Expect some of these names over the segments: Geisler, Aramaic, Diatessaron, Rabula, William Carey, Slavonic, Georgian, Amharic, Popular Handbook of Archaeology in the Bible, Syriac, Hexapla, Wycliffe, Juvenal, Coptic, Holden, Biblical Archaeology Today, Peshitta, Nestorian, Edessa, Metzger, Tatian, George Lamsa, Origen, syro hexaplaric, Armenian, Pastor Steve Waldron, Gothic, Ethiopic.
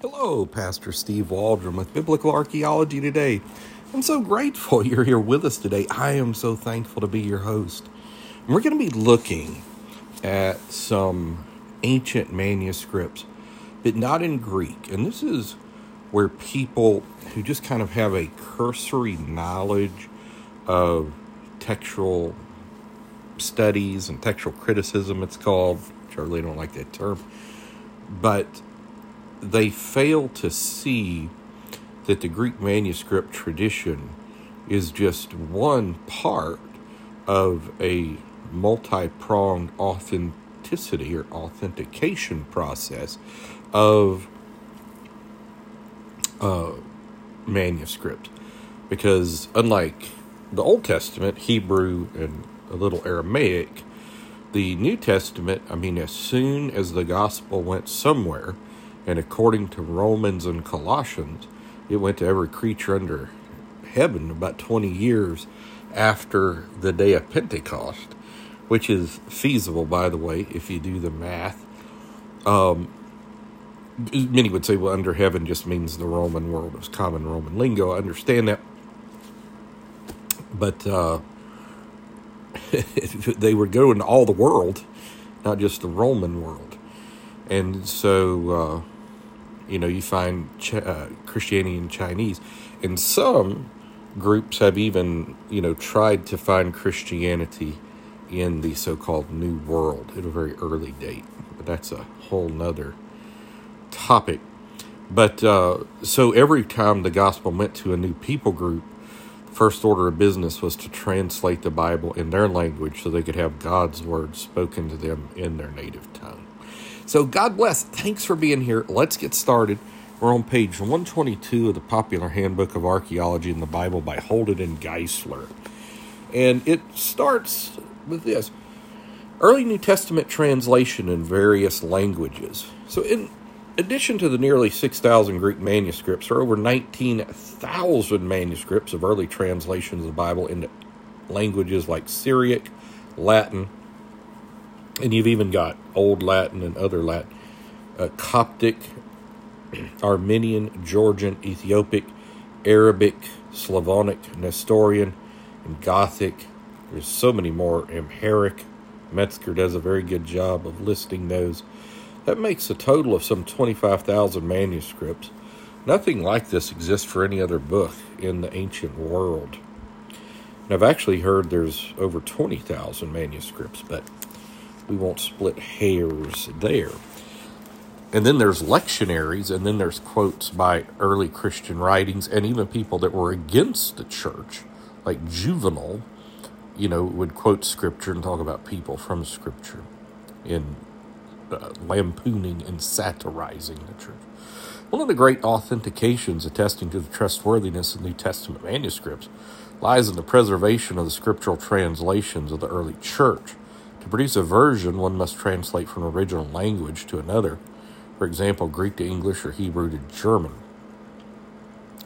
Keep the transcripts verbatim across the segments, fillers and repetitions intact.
Hello, Pastor Steve Waldron with Biblical Archaeology Today. I'm so grateful you're here with us today. I am so thankful to be your host. And we're going to be looking at some ancient manuscripts, but not in Greek. And this is where people who just kind of have a cursory knowledge of textual studies and textual criticism, it's called. I really don't like that term. But they fail to see that the Greek manuscript tradition is just one part of a multi-pronged authenticity or authentication process of uh, manuscript. Because unlike the Old Testament, Hebrew, and a little Aramaic, the New Testament, I mean, as soon as the gospel went somewhere, and according to Romans and Colossians, it went to every creature under heaven about twenty years after the day of Pentecost, which is feasible, by the way, if you do the math. Um, many would say, well, under heaven just means the Roman world. It was common Roman lingo. I understand that. But uh, they would go into all the world, not just the Roman world. And so, uh, you know, you find Ch- uh, Christianity in Chinese. And some groups have even, you know, tried to find Christianity in the so-called New World at a very early date. But that's a whole nother topic. But uh, so every time the gospel went to a new people group, the first order of business was to translate the Bible in their language so they could have God's word spoken to them in their native tongue. So God bless. Thanks for being here. Let's get started. We're on page one twenty-two of the Popular Handbook of Archaeology in the Bible by Holden and Geisler. And it starts with this. Early New Testament translation in various languages. So in addition to the nearly six thousand Greek manuscripts, there are over nineteen thousand manuscripts of early translations of the Bible into languages like Syriac, Latin, and you've even got Old Latin and other Latin, uh, Coptic, Armenian, Georgian, Ethiopic, Arabic, Slavonic, Nestorian, and Gothic. There's so many more. Amharic. Metzger does a very good job of listing those. That makes a total of some twenty-five thousand manuscripts. Nothing like this exists for any other book in the ancient world. And I've actually heard there's over twenty thousand manuscripts, but we won't split hairs there. And then there's lectionaries, and then there's quotes by early Christian writings, and even people that were against the church, like Juvenal, you know, would quote Scripture and talk about people from Scripture in uh, lampooning and satirizing the church. One of the great authentications attesting to the trustworthiness of New Testament manuscripts lies in the preservation of the scriptural translations of the early church. To produce a version, one must translate from original language to another, for example, Greek to English or Hebrew to German.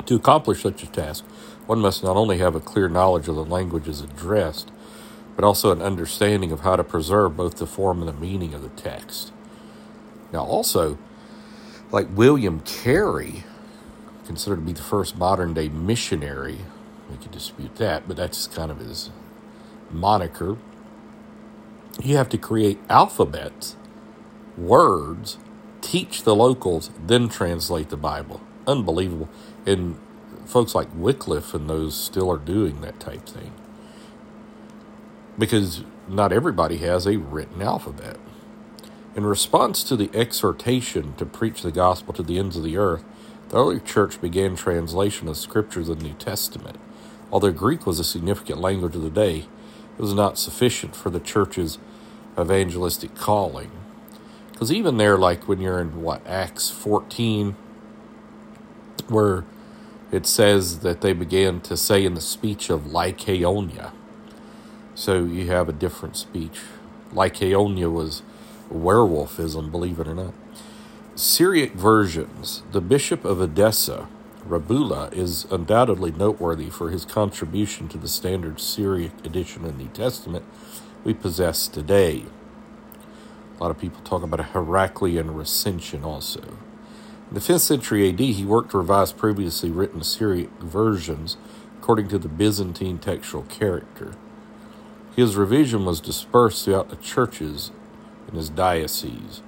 To accomplish such a task, one must not only have a clear knowledge of the languages addressed, but also an understanding of how to preserve both the form and the meaning of the text. Now also, like William Carey, considered to be the first modern-day missionary, we could dispute that, but that's kind of his moniker, you have to create alphabets, words, teach the locals, then translate the Bible. Unbelievable. And folks like Wycliffe and those still are doing that type thing. Because not everybody has a written alphabet. In response to the exhortation to preach the gospel to the ends of the earth, the early church began translation of scriptures of the New Testament. Although Greek was a significant language of the day, it was not sufficient for the church's evangelistic calling. Because even there, like when you're in, what, Acts fourteen, where it says that they began to say in the speech of Lycaonia. So you have a different speech. Lycaonia was werewolfism, believe it or not. Syriac versions. The bishop of Edessa, Rabula, is undoubtedly noteworthy for his contribution to the standard Syriac edition of the New Testament we possess today. A lot of people talk about a Heraclean recension also. In the fifth century A D, he worked to revise previously written Syriac versions according to the Byzantine textual character. His revision was dispersed throughout the churches in his diocese.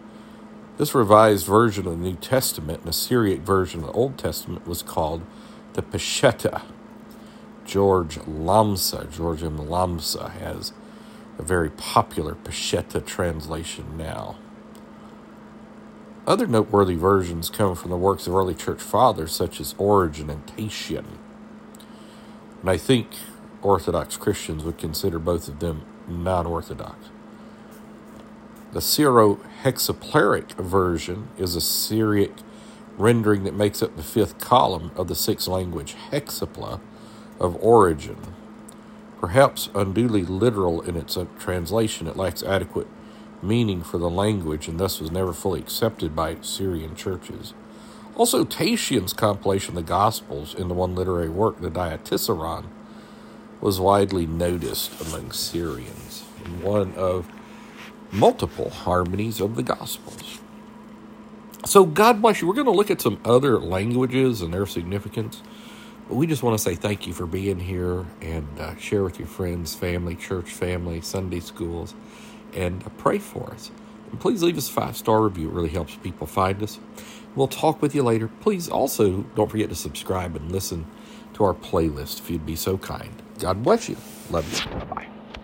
This revised version of the New Testament and the Syriac version of the Old Testament was called the Peshitta. George Lamsa, George Lamsa, has a very popular Peshitta translation now. Other noteworthy versions come from the works of early church fathers such as Origen and Tatian. And I think Orthodox Christians would consider both of them non-Orthodox. The syro hexaplaric version is a Syriac rendering that makes up the fifth column of the sixth language Hexapla of Origen. Perhaps unduly literal in its translation, it lacks adequate meaning for the language and thus was never fully accepted by Syrian churches. Also, Tatian's compilation of the Gospels into one literary work, the Diatessaron, was widely noticed among Syrians, one of multiple harmonies of the Gospels. So God bless you. We're going to look at some other languages and their significance. But we just want to say thank you for being here and uh, share with your friends, family, church family, Sunday schools, and uh, pray for us. And please leave us a five-star review. It really helps people find us. We'll talk with you later. Please also don't forget to subscribe and listen to our playlist if you'd be so kind. God bless you. Love you. Bye-bye.